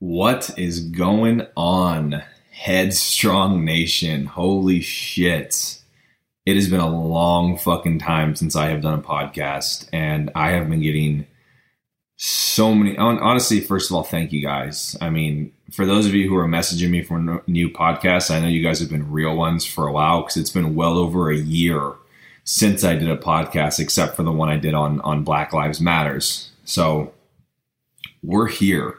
What is going on, Headstrong Nation? Holy shit. It has been a long fucking time since I have done a podcast, and I have been getting so many. Honestly, first of all, thank you guys. I mean, for those of you who are messaging me for new podcasts, I know you guys have been real ones for a while because it's been well over a year since I did a podcast, except for the one I did on Black Lives Matters. So we're here.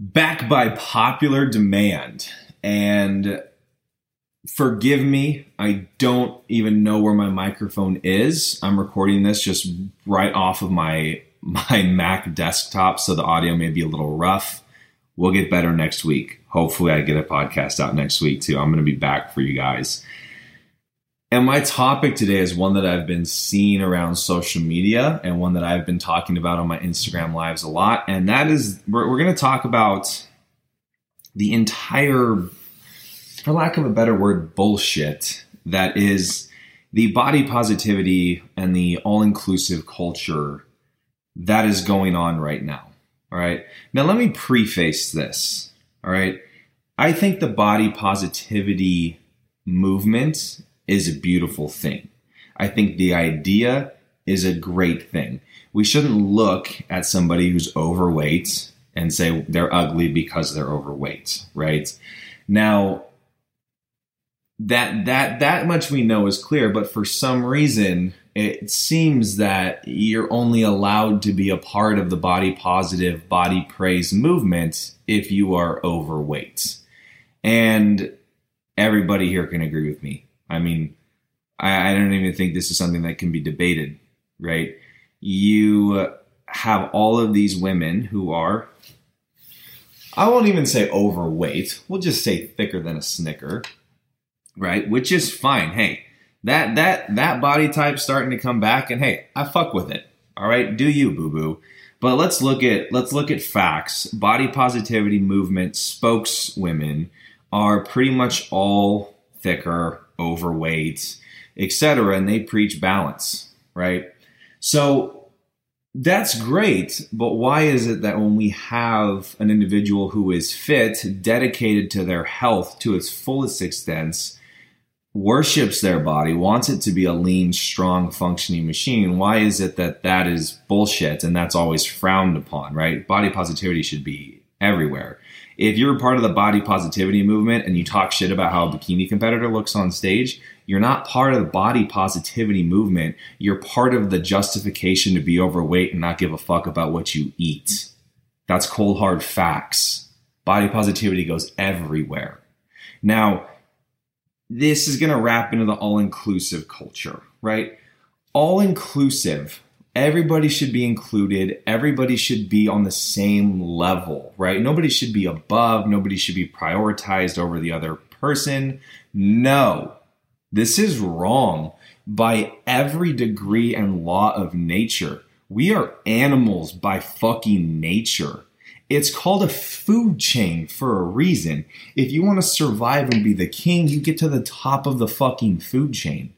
Back by popular demand, and forgive me, I don't even know where my microphone is. I'm recording this just right off of my Mac desktop, so the audio may be a little rough. We'll get better next week. Hopefully I get a podcast out next week too. I'm going to be back for you guys. And my topic today is one that I've been seeing around social media and one that I've been talking about on my Instagram lives a lot. And that is, we're going to talk about the entire, for lack of a better word, bullshit that is the body positivity and the all-inclusive culture that is going on right now. All right. Now, let me preface this. All right. I think the body positivity movement is a beautiful thing. I think the idea is a great thing. We shouldn't look at somebody who's overweight and say they're ugly because they're overweight, right? Now, that much we know is clear, but for some reason, it seems that you're only allowed to be a part of the body positive, body praise movement if you are overweight. And everybody here can agree with me. I mean, I don't even think this is something that can be debated, right? You have all of these women who are, I won't even say overweight. We'll just say thicker than a Snicker, right? Which is fine. Hey, that body type's starting to come back, and hey, I fuck with it. All right, do you, boo-boo? But let's look at facts. Body positivity movement spokeswomen are pretty much all thicker, overweight, etc., and they preach balance, right? So that's great, but why is it that when we have an individual who is fit, dedicated to their health to its fullest extent, worships their body, wants it to be a lean, strong, functioning machine, why is it that that is bullshit and that's always frowned upon, right? Body positivity should be everywhere. If you're a part of the body positivity movement and you talk shit about how a bikini competitor looks on stage, you're not part of the body positivity movement. You're part of the justification to be overweight and not give a fuck about what you eat. That's cold, hard facts. Body positivity goes everywhere. Now, this is going to wrap into the all-inclusive culture, right? All-inclusive. Everybody should be included. Everybody should be on the same level, right? Nobody should be above. Nobody should be prioritized over the other person. No, this is wrong by every degree and law of nature. We are animals by fucking nature. It's called a food chain for a reason. If you want to survive and be the king, you get to the top of the fucking food chain.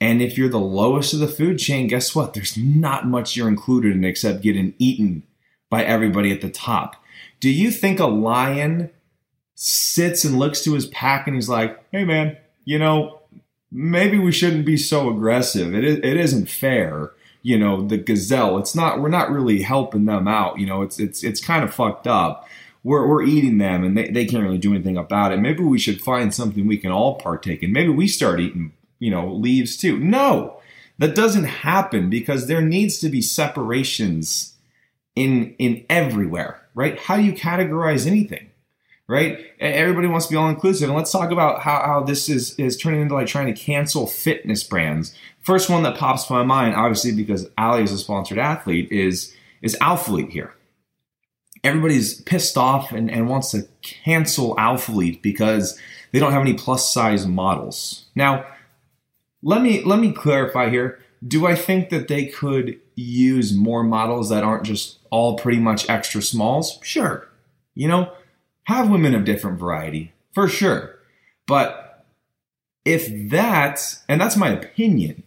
And if you're the lowest of the food chain, guess what? There's not much you're included in except getting eaten by everybody at the top. Do you think a lion sits and looks to his pack and he's like, hey, man, you know, maybe we shouldn't be so aggressive. It isn't fair. You know, the gazelle, we're not really helping them out. You know, it's kind of fucked up. We're eating them and they can't really do anything about it. Maybe we should find something we can all partake in. Maybe we start eating, you know, leaves too. No, that doesn't happen because there needs to be separations in everywhere, right? How do you categorize anything, right? Everybody wants to be all inclusive. And let's talk about how this is turning into like trying to cancel fitness brands. First one that pops to my mind, obviously, because Ali is a sponsored athlete, is Alphalete here. Everybody's pissed off and wants to cancel Alphalete because they don't have any plus size models. Now, let me clarify here. Do I think that they could use more models that aren't just all pretty much extra smalls? Sure. You know, have women of different variety for sure. But that's my opinion.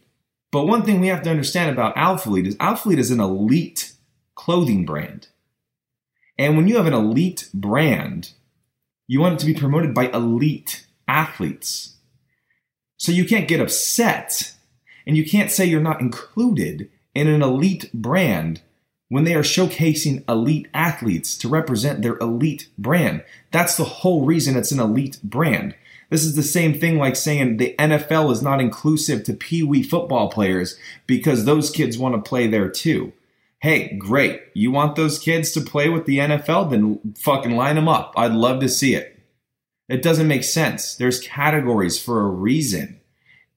But one thing we have to understand about Alphalete is an elite clothing brand. And when you have an elite brand, you want it to be promoted by elite athletes. So you can't get upset and you can't say you're not included in an elite brand when they are showcasing elite athletes to represent their elite brand. That's the whole reason it's an elite brand. This is the same thing like saying the NFL is not inclusive to peewee football players because those kids want to play there too. Hey, great. You want those kids to play with the NFL? Then fucking line them up. I'd love to see it. It doesn't make sense. There's categories for a reason.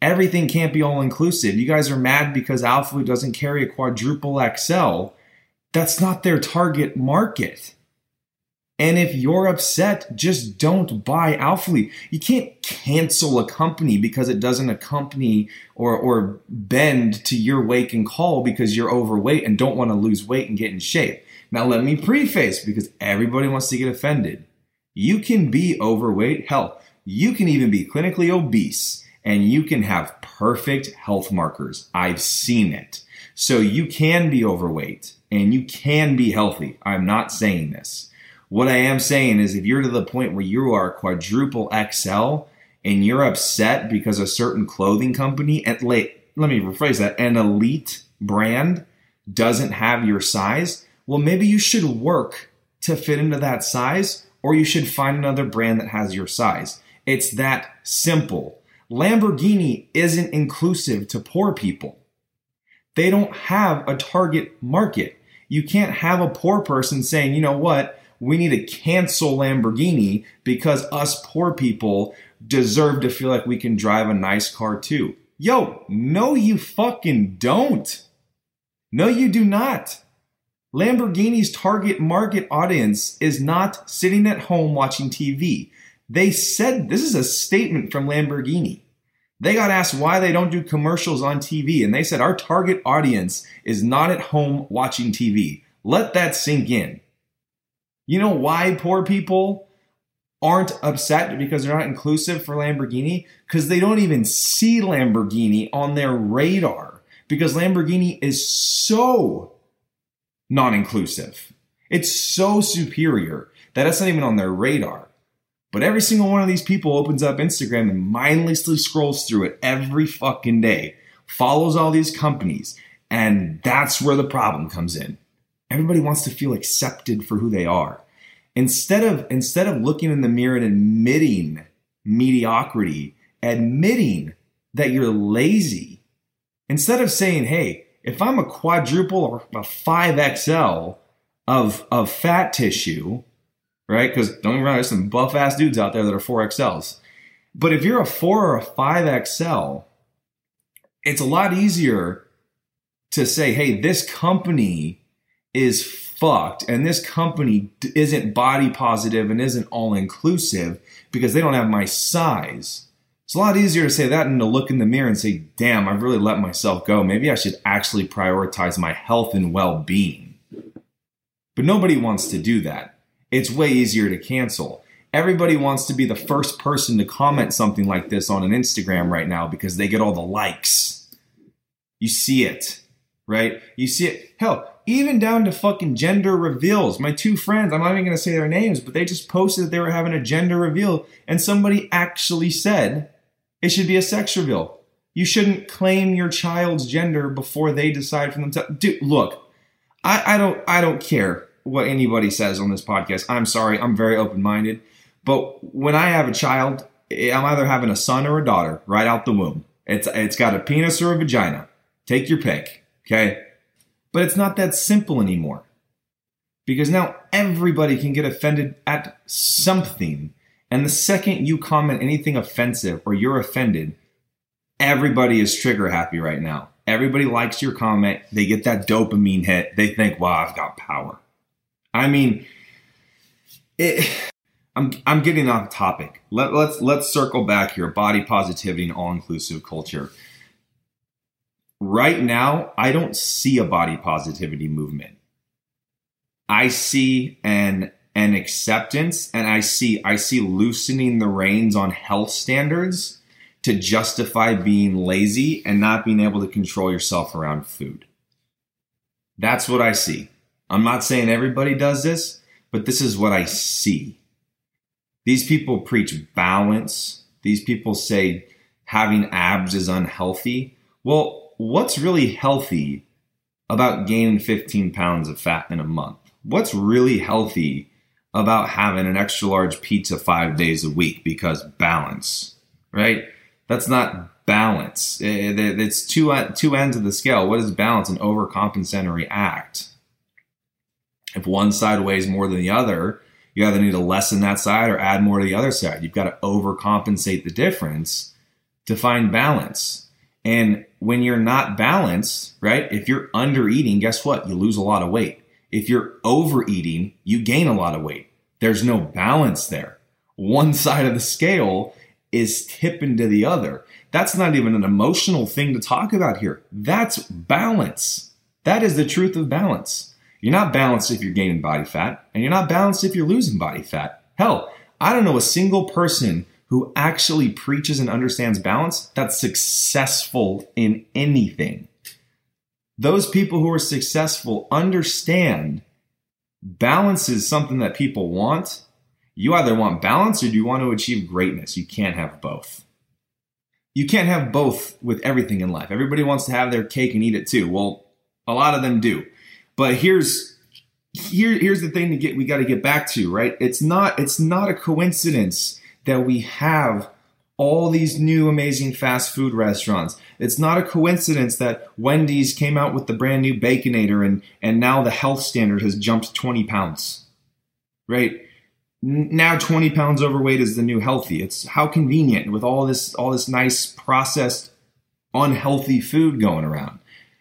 Everything can't be all inclusive. You guys are mad because Alphaloo doesn't carry a quadruple XL. That's not their target market. And if you're upset, just don't buy Alphaloo. You can't cancel a company because it doesn't accompany or bend to your wake and call because you're overweight and don't want to lose weight and get in shape. Now let me preface, because everybody wants to get offended. You can be overweight. Hell, you can even be clinically obese and you can have perfect health markers. I've seen it. So you can be overweight and you can be healthy. I'm not saying this. What I am saying is, if you're to the point where you are quadruple XL and you're upset because a certain clothing company, and let me rephrase that, an elite brand doesn't have your size, well, maybe you should work to fit into that size, or you should find another brand that has your size. It's that simple. Lamborghini isn't inclusive to poor people. They don't have a target market. You can't have a poor person saying, you know what? We need to cancel Lamborghini because us poor people deserve to feel like we can drive a nice car too. Yo, no, you fucking don't. No, you do not. Lamborghini's target market audience is not sitting at home watching TV. They said, this is a statement from Lamborghini. They got asked why they don't do commercials on TV, and they said, our target audience is not at home watching TV. Let that sink in. You know why poor people aren't upset because they're not inclusive for Lamborghini? Because they don't even see Lamborghini on their radar, because Lamborghini is so non-inclusive. It's so superior that it's not even on their radar. But every single one of these people opens up Instagram and mindlessly scrolls through it every fucking day, follows all these companies, and that's where the problem comes in. Everybody wants to feel accepted for who they are. Instead of looking in the mirror and admitting mediocrity, admitting that you're lazy, instead of saying, hey, if I'm a quadruple or a 5XL of fat tissue, right? Because don't get me wrong, there's some buff ass dudes out there that are 4XLs. But if you're a 4 or a 5XL, it's a lot easier to say, hey, this company is fucked and this company isn't body positive and isn't all inclusive because they don't have my size. It's a lot easier to say that than to look in the mirror and say, damn, I've really let myself go. Maybe I should actually prioritize my health and well-being. But nobody wants to do that. It's way easier to cancel. Everybody wants to be the first person to comment something like this on an Instagram right now because they get all the likes. You see it, right? You see it. Hell, even down to fucking gender reveals. My two friends, I'm not even going to say their names, but they just posted that they were having a gender reveal and somebody actually said it should be a sex reveal. You shouldn't claim your child's gender before they decide for themselves. Dude, look, I don't care what anybody says on this podcast. I'm sorry. I'm very open-minded. But when I have a child, I'm either having a son or a daughter right out the womb. It's got a penis or a vagina. Take your pick, okay? But it's not that simple anymore, because now everybody can get offended at something. And the second you comment anything offensive or you're offended, everybody is trigger happy right now. Everybody likes your comment. They get that dopamine hit. They think, wow, I've got power. I mean, I'm getting off topic. Let's circle back here. Body positivity and all-inclusive culture. Right now, I don't see a body positivity movement. I see an acceptance, and I see loosening the reins on health standards to justify being lazy and not being able to control yourself around food. That's what I see. I'm not saying everybody does this, but this is what I see. These people preach balance. These people say having abs is unhealthy. Well, what's really healthy about gaining 15 pounds of fat in a month? What's really healthy about having an extra large pizza 5 days a week because balance, right? That's not balance. It's two ends of the scale. What is balance? An overcompensatory act. If one side weighs more than the other, you either need to lessen that side or add more to the other side. You've got to overcompensate the difference to find balance. And when you're not balanced, right, if you're under eating, guess what? You lose a lot of weight. If you're overeating, you gain a lot of weight. There's no balance there. One side of the scale is tipping to the other. That's not even an emotional thing to talk about here. That's balance. That is the truth of balance. You're not balanced if you're gaining body fat, and you're not balanced if you're losing body fat. Hell, I don't know a single person who actually preaches and understands balance that's successful in anything. Those people who are successful understand balance is something that people want. You either want balance or you want to achieve greatness. You can't have both. You can't have both with everything in life. Everybody wants to have their cake and eat it too. Well, a lot of them do. But here's the thing we got to get back to, right? It's not a coincidence that we have all these new amazing fast food restaurants. It's not a coincidence that Wendy's came out with the brand new Baconator and now the health standard has jumped 20 pounds, right? Now 20 pounds overweight is the new healthy. It's how convenient with all this nice processed unhealthy food going around,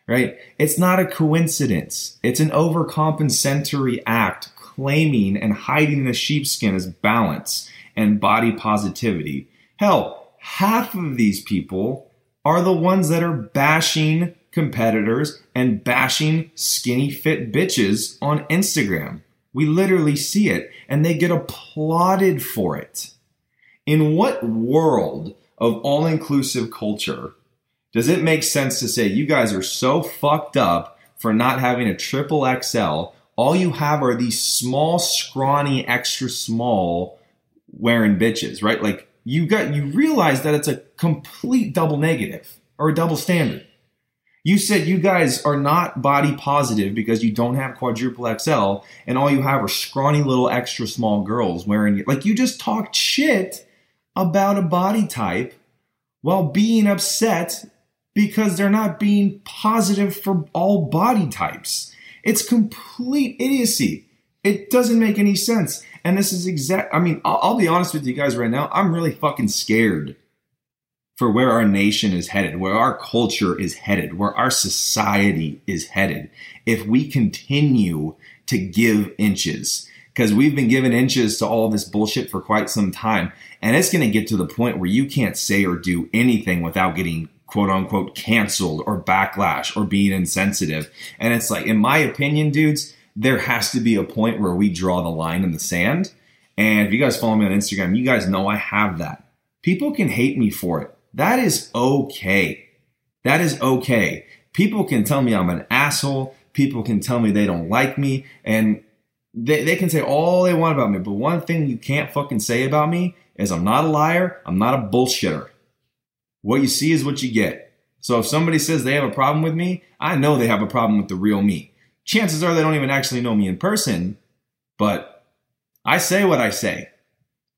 right? It's not a coincidence. It's an overcompensatory act claiming and hiding the sheepskin as balance and body positivity. Hell, half of these people are the ones that are bashing competitors and bashing skinny fit bitches on Instagram. We literally see it, and they get applauded for it. In what world of all-inclusive culture does it make sense to say, you guys are so fucked up for not having a triple XL, all you have are these small, scrawny, extra small wearing bitches, right? Like, you realize that it's a complete double negative or a double standard. You said you guys are not body positive because you don't have quadruple XL and all you have are scrawny little extra small girls wearing, like, you just talked shit about a body type while being upset because they're not being positive for all body types. It's complete idiocy. It doesn't make any sense. And this is I'll be honest with you guys right now. I'm really fucking scared for where our nation is headed, where our culture is headed, where our society is headed. If we continue to give inches, because we've been giving inches to all this bullshit for quite some time. And it's going to get to the point where you can't say or do anything without getting quote unquote canceled or backlash or being insensitive. And it's like, in my opinion, dudes, there has to be a point where we draw the line in the sand. And if you guys follow me on Instagram, you guys know I have that. People can hate me for it. That is okay. That is okay. People can tell me I'm an asshole. People can tell me they don't like me. And they can say all they want about me. But one thing you can't fucking say about me is I'm not a liar. I'm not a bullshitter. What you see is what you get. So if somebody says they have a problem with me, I know they have a problem with the real me. Chances are they don't even actually know me in person, but I say what I say,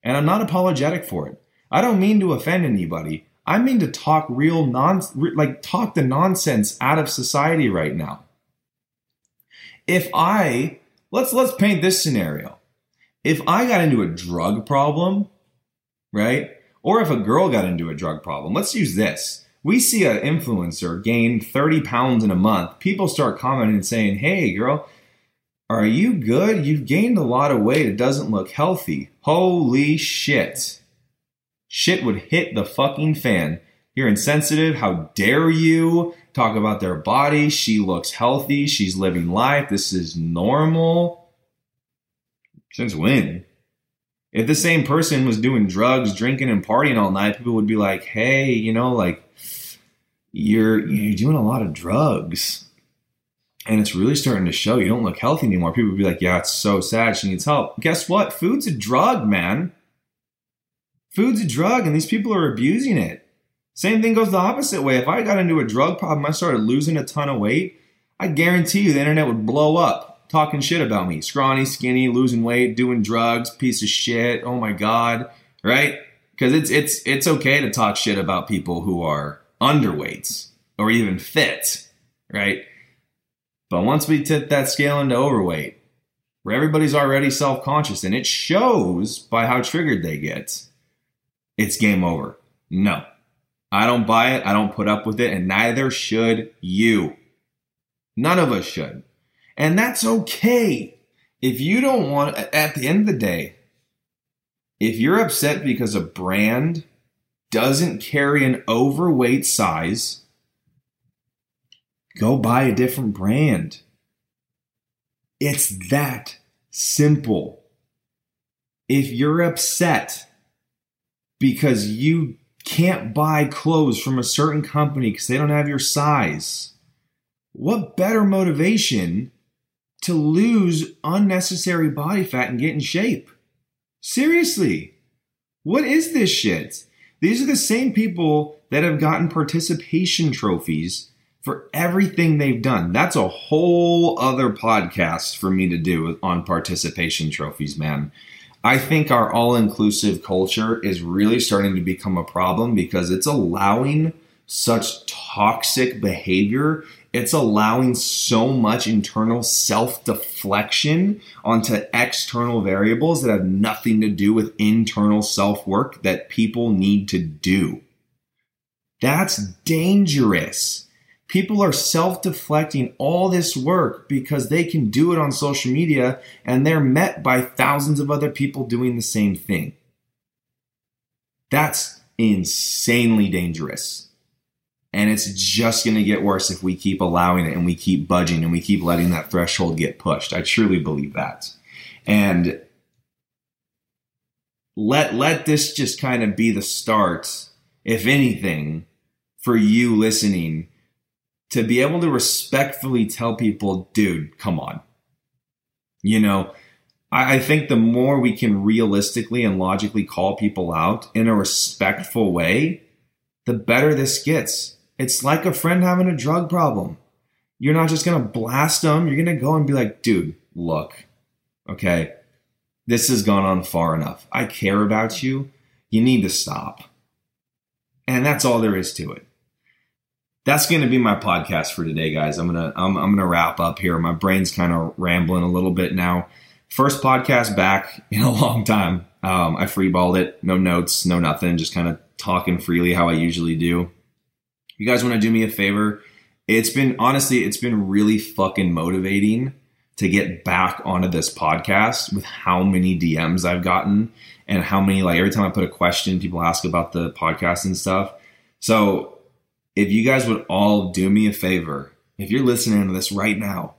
and I'm not apologetic for it. I don't mean to offend anybody. I mean to talk real talk the nonsense out of society right now. Let's paint this scenario. If I got into a drug problem, right? Or if a girl got into a drug problem, let's use this. We see an influencer gain 30 pounds in a month. People start commenting and saying, hey, girl, are you good? You've gained a lot of weight. It doesn't look healthy. Holy shit. Shit would hit the fucking fan. You're insensitive. How dare you talk about their body? She looks healthy. She's living life. This is normal. Since when? If the same person was doing drugs, drinking, and partying all night, people would be like, hey, you know, like, you're doing a lot of drugs. And it's really starting to show. You don't look healthy anymore. People would be like, yeah, it's so sad. She needs help. Guess what? Food's a drug, man. Food's a drug, and these people are abusing it. Same thing goes the opposite way. If I got into a drug problem, I started losing a ton of weight, I guarantee you the internet would blow up talking shit about me. Scrawny, skinny, losing weight, doing drugs, piece of shit. Oh my God. Right? Because it's okay to talk shit about people who are underweights or even fit. Right? But once we tip that scale into overweight, where everybody's already self-conscious and it shows by how triggered they get, it's game over. No, I don't buy it. I don't put up with it. And neither should you. None of us should. And that's okay. If you don't want, at the end of the day, if you're upset because a brand doesn't carry an overweight size, go buy a different brand. It's that simple. If you're upset because you can't buy clothes from a certain company because they don't have your size, what better motivation to lose unnecessary body fat and get in shape? Seriously, what is this shit? These are the same people that have gotten participation trophies for everything they've done. That's a whole other podcast for me to do on participation trophies, man. I think our all-inclusive culture is really starting to become a problem because it's allowing such toxic behavior. It's allowing so much internal self-deflection onto external variables that have nothing to do with internal self-work that people need to do. That's dangerous. People are self-deflecting all this work because they can do it on social media and they're met by thousands of other people doing the same thing. That's insanely dangerous. And it's just going to get worse if we keep allowing it and we keep budging and we keep letting that threshold get pushed. I truly believe that. And let this just kind of be the start, if anything, for you listening, to be able to respectfully tell people, dude, come on. You know, I think the more we can realistically and logically call people out in a respectful way, the better this gets. It's like a friend having a drug problem. You're not just going to blast them. You're going to go and be like, dude, look, okay, this has gone on far enough. I care about you. You need to stop. And that's all there is to it. That's going to be my podcast for today, guys. I'm gonna wrap up here. My brain's kind of rambling a little bit now. First podcast back in a long time. I freeballed it. No notes, no nothing. Just kind of talking freely how I usually do. You guys want to do me a favor? It's been really fucking motivating to get back onto this podcast with how many DMs I've gotten and how many, like, every time I put a question, people ask about the podcast and stuff. So, if you guys would all do me a favor, if you're listening to this right now,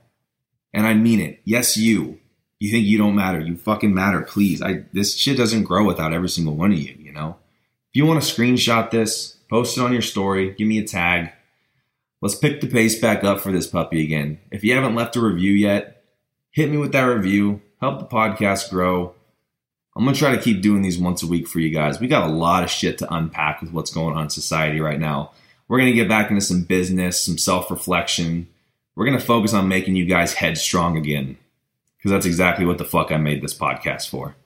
and I mean it, yes, you think you don't matter, you fucking matter, please. This shit doesn't grow without every single one of you, you know? If you want to screenshot this, post it on your story, give me a tag. Let's pick the pace back up for this puppy again. If you haven't left a review yet, hit me with that review, help the podcast grow. I'm going to try to keep doing these once a week for you guys. We got a lot of shit to unpack with what's going on in society right now. We're going to get back into some business, some self-reflection. We're going to focus on making you guys headstrong again, because that's exactly what the fuck I made this podcast for.